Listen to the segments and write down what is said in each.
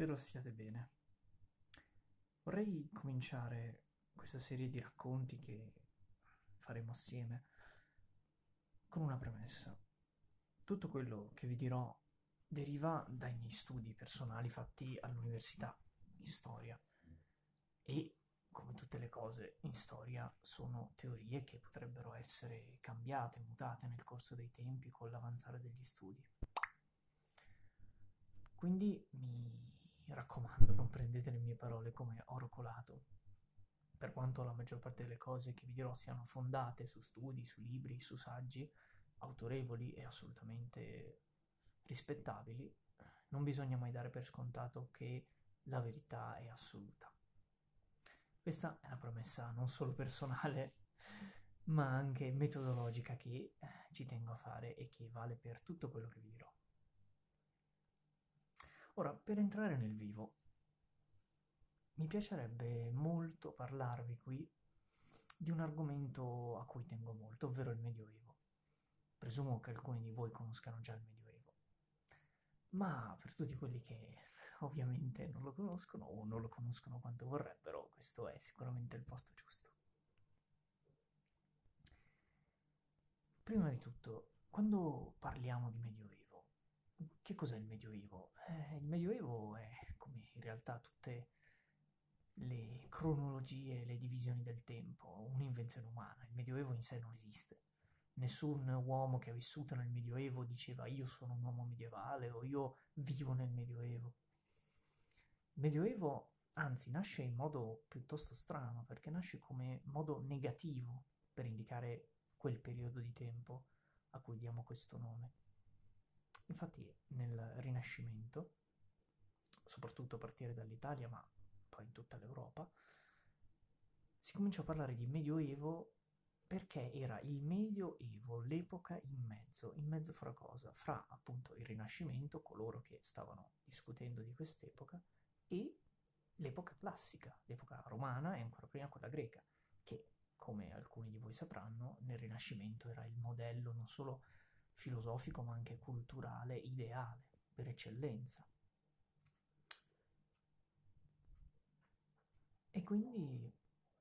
spero stiate bene. Vorrei cominciare questa serie di racconti che faremo assieme con una premessa. Tutto quello che vi dirò deriva dai miei studi personali fatti all'università, in storia. E, come tutte le cose in storia, sono teorie che potrebbero essere cambiate, mutate nel corso dei tempi con l'avanzare degli studi. Quindi mi raccomando, non prendete le mie parole come oro colato. Per quanto la maggior parte delle cose che vi dirò siano fondate su studi, su libri, su saggi autorevoli e assolutamente rispettabili, non bisogna mai dare per scontato che la verità è assoluta. Questa è una promessa non solo personale, ma anche metodologica che ci tengo a fare e che vale per tutto quello che vi dirò. Ora, per entrare nel vivo, mi piacerebbe molto parlarvi qui di un argomento a cui tengo molto, ovvero il Medioevo. Presumo che alcuni di voi conoscano già il Medioevo, ma per tutti quelli che ovviamente non lo conoscono o non lo conoscono quanto vorrebbero, questo è sicuramente il posto giusto. Prima di tutto, quando parliamo di Medioevo, che cos'è il Medioevo? Il Medioevo è, come in realtà tutte le cronologie, le divisioni del tempo, un'invenzione umana. Il Medioevo in sé non esiste. Nessun uomo che ha vissuto nel Medioevo diceva io sono un uomo medievale o io vivo nel Medioevo. Il Medioevo, anzi, nasce in modo piuttosto strano, perché nasce come modo negativo per indicare quel periodo di tempo a cui diamo questo nome. Infatti nel Rinascimento, soprattutto a partire dall'Italia, ma poi in tutta l'Europa, si cominciò a parlare di Medioevo perché era il Medioevo, l'epoca in mezzo fra cosa? Fra appunto il Rinascimento, coloro che stavano discutendo di quest'epoca, e l'epoca classica, l'epoca romana e ancora prima quella greca, che, come alcuni di voi sapranno, nel Rinascimento era il modello non solo filosofico ma anche culturale, ideale, per eccellenza. E quindi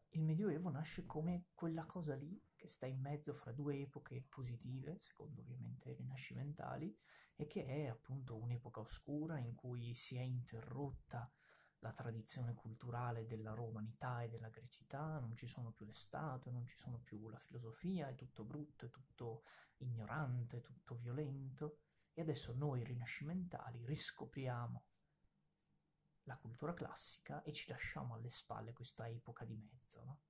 il Medioevo nasce come quella cosa lì che sta in mezzo fra due epoche positive, secondo ovviamente rinascimentali, e che è appunto un'epoca oscura in cui si è interrotta la tradizione culturale della romanità e della grecità, non ci sono più le statue, non ci sono più la filosofia, è tutto brutto, è tutto ignorante, è tutto violento, e adesso noi rinascimentali riscopriamo la cultura classica e ci lasciamo alle spalle questa epoca di mezzo, no?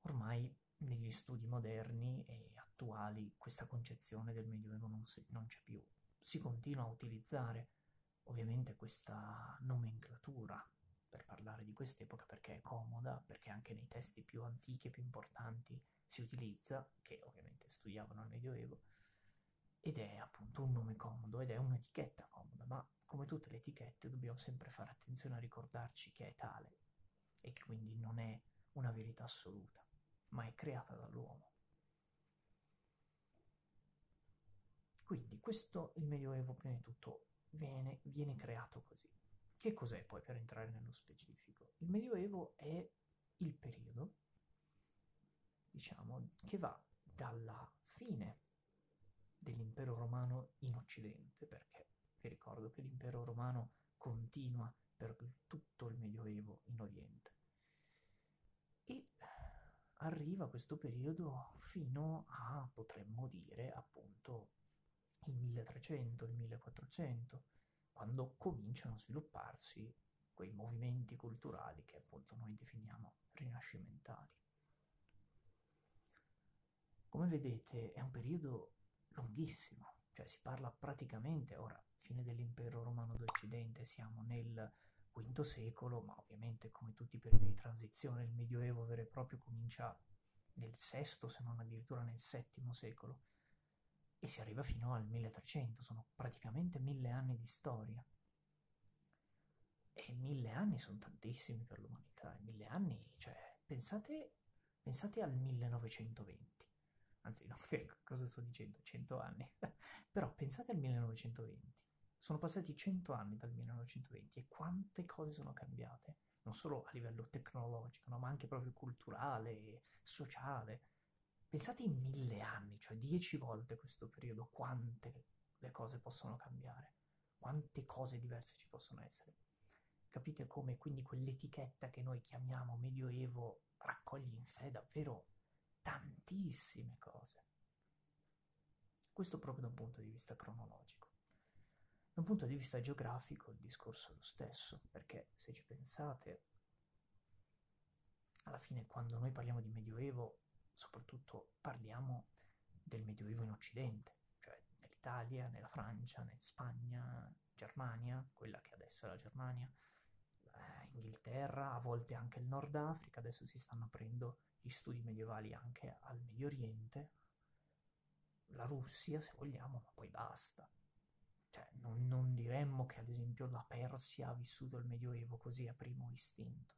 Ormai negli studi moderni e attuali questa concezione del Medioevo non c'è più. Si continua a utilizzare ovviamente questa nomenclatura per parlare di quest'epoca perché è comoda, perché anche nei testi più antichi e più importanti si utilizza, che ovviamente studiavano il Medioevo, ed è appunto un nome comodo ed è un'etichetta comoda, ma come tutte le etichette dobbiamo sempre fare attenzione a ricordarci che è tale e che quindi non è una verità assoluta, ma è creata dall'uomo. Quindi questo, il Medioevo, prima di tutto, viene creato così. Che cos'è poi, per entrare nello specifico? Il Medioevo è il periodo, diciamo, che va dalla fine dell'impero romano in Occidente, perché vi ricordo che l'impero romano continua per tutto il Medioevo in Oriente. E arriva questo periodo fino a, potremmo dire, appunto il 1300, il 1400, quando cominciano a svilupparsi quei movimenti culturali che appunto noi definiamo rinascimentali. Come vedete è un periodo lunghissimo. Cioè si parla praticamente, ora, fine dell'impero romano d'Occidente, siamo nel V secolo, ma ovviamente come tutti i periodi di transizione il Medioevo vero e proprio comincia nel VI, se non addirittura nel VII secolo, e si arriva fino al 1300, sono praticamente 1000 anni di storia. E 1000 anni sono tantissimi per l'umanità, 1000 anni, cioè, pensate al 1920. Anzi, no, che cosa sto dicendo? 100 anni. Però pensate al 1920. Sono passati 100 anni dal 1920 e quante cose sono cambiate, non solo a livello tecnologico, no, ma anche proprio culturale, sociale. Pensate in 1000 anni, cioè 10 volte questo periodo, quante le cose possono cambiare, quante cose diverse ci possono essere. Capite come quindi quell'etichetta che noi chiamiamo Medioevo raccoglie in sé davvero tantissime cose. Questo proprio da un punto di vista cronologico. Da un punto di vista geografico il discorso è lo stesso, perché se ci pensate, alla fine quando noi parliamo di Medioevo, soprattutto parliamo del Medioevo in Occidente, cioè nell'Italia, nella Francia, nella Spagna, Germania, quella che adesso è la Germania, Inghilterra, a volte anche il Nord Africa, adesso si stanno aprendo gli studi medievali anche al Medio Oriente, la Russia se vogliamo, ma poi basta. Cioè, non diremmo che, ad esempio, la Persia ha vissuto il Medioevo così a primo istinto.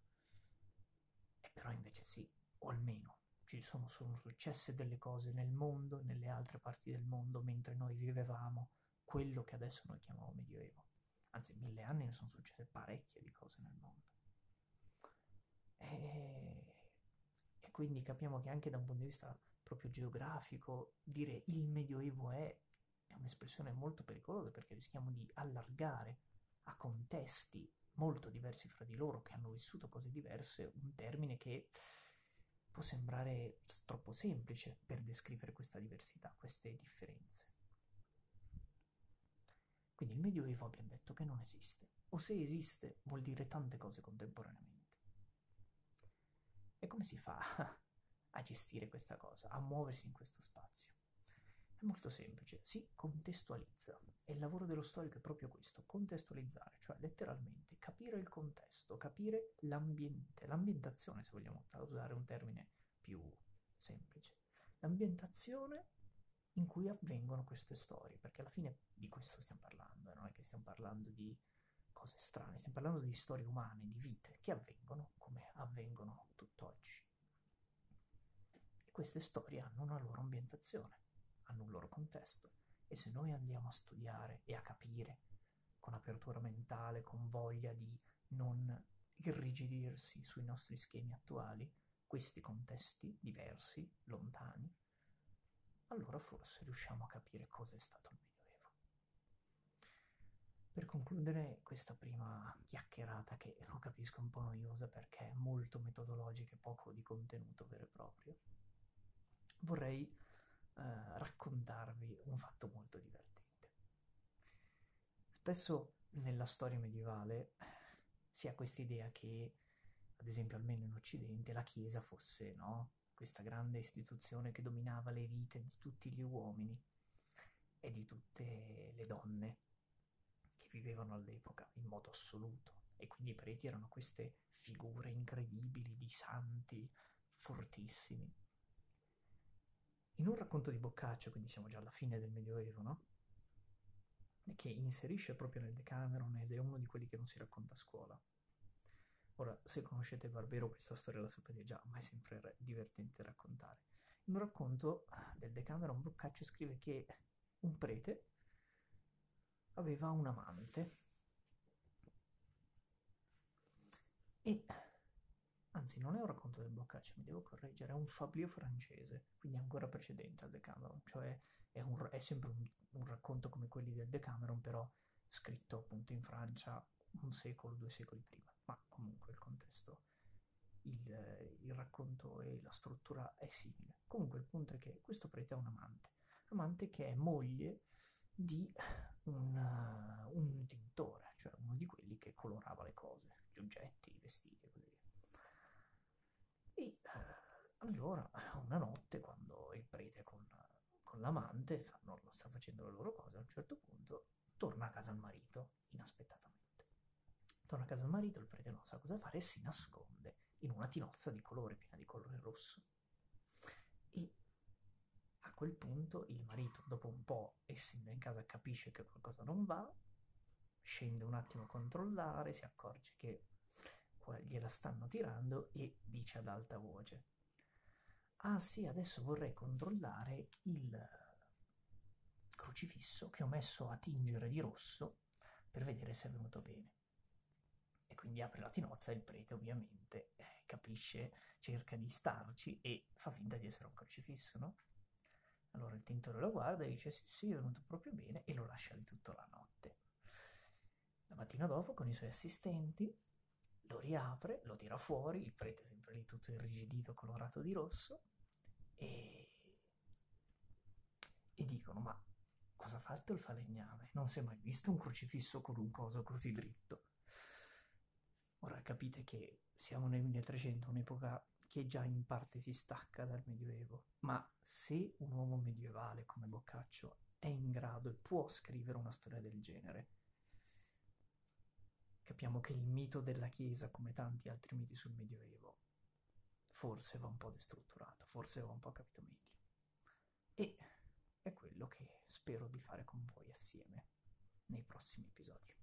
E però invece sì, o almeno ci sono successe delle cose nel mondo, nelle altre parti del mondo, mentre noi vivevamo quello che adesso noi chiamiamo Medioevo. Anzi, 1000 anni ne sono successe parecchie di cose nel mondo. E quindi capiamo che anche da un punto di vista proprio geografico, dire il Medioevo è un'espressione molto pericolosa, perché rischiamo di allargare a contesti molto diversi fra di loro, che hanno vissuto cose diverse, un termine che può sembrare troppo semplice per descrivere questa diversità, queste differenze. Quindi il Medioevo abbiamo detto che non esiste, o se esiste vuol dire tante cose contemporaneamente. E come si fa a gestire questa cosa, a muoversi in questo spazio? Molto semplice, si contestualizza, e il lavoro dello storico è proprio questo, contestualizzare, cioè letteralmente capire il contesto, capire l'ambiente, l'ambientazione, se vogliamo usare un termine più semplice, l'ambientazione in cui avvengono queste storie, perché alla fine di questo stiamo parlando, non è che stiamo parlando di cose strane, stiamo parlando di storie umane, di vite che avvengono come avvengono tutt'oggi, e queste storie hanno una loro ambientazione, hanno un loro contesto, e se noi andiamo a studiare e a capire con apertura mentale, con voglia di non irrigidirsi sui nostri schemi attuali, questi contesti diversi, lontani, allora forse riusciamo a capire cosa è stato il Medioevo. Per concludere questa prima chiacchierata, che lo capisco un po' noiosa perché è molto metodologica e poco di contenuto vero e proprio, vorrei raccontarvi un fatto molto divertente. Spesso nella storia medievale si ha questa idea che, ad esempio almeno in Occidente, la Chiesa fosse, no, questa grande istituzione che dominava le vite di tutti gli uomini e di tutte le donne che vivevano all'epoca in modo assoluto, e quindi i preti erano queste figure incredibili di santi fortissimi. In un racconto di Boccaccio, quindi siamo già alla fine del Medioevo, no? Che inserisce proprio nel Decameron, ed è uno di quelli che non si racconta a scuola. Ora, se conoscete Barbero, questa storia la sapete già, ma è sempre divertente raccontare. In un racconto del Decameron, Boccaccio scrive che un prete aveva un amante, e... anzi, non è un racconto del Boccaccio, mi devo correggere, è un Fabliau francese, quindi ancora precedente al Decameron, cioè è sempre un racconto come quelli del Decameron, però scritto appunto in Francia 1 secolo, 2 secoli prima, ma comunque il contesto, il racconto e la struttura è simile. Comunque il punto è che questo prete ha un amante che è moglie di un tintore, cioè uno di quelli che colorava le cose, gli oggetti, i vestiti e così via. E allora una notte, quando il prete con l'amante sta facendo le loro cose, a un certo punto torna a casa il marito, inaspettatamente. Torna a casa il marito, il prete non sa cosa fare e si nasconde in una tinozza di colore, piena di colore rosso. E a quel punto il marito, dopo un po', essendo in casa, capisce che qualcosa non va, scende un attimo a controllare, si accorge che gliela stanno tirando e dice ad alta voce: "Ah sì, adesso vorrei controllare il crocifisso che ho messo a tingere di rosso per vedere se è venuto bene. E quindi apre la tinozza e il prete ovviamente capisce, cerca di starci e fa finta di essere un crocifisso, no? Allora il tintore lo guarda e dice sì sì, è venuto proprio bene, e lo lascia lì tutta la notte. La mattina dopo con i suoi assistenti lo riapre, lo tira fuori, il prete è sempre lì tutto irrigidito, colorato di rosso, e dicono ma cosa ha fatto il falegname? Non si è mai visto un crocifisso con un coso così dritto. Ora capite che siamo nel 1300, un'epoca che già in parte si stacca dal Medioevo, ma se un uomo medievale come Boccaccio è in grado e può scrivere una storia del genere, capiamo che il mito della Chiesa, come tanti altri miti sul Medioevo, forse va un po' destrutturato, forse va un po' capito meglio. E è quello che spero di fare con voi assieme nei prossimi episodi.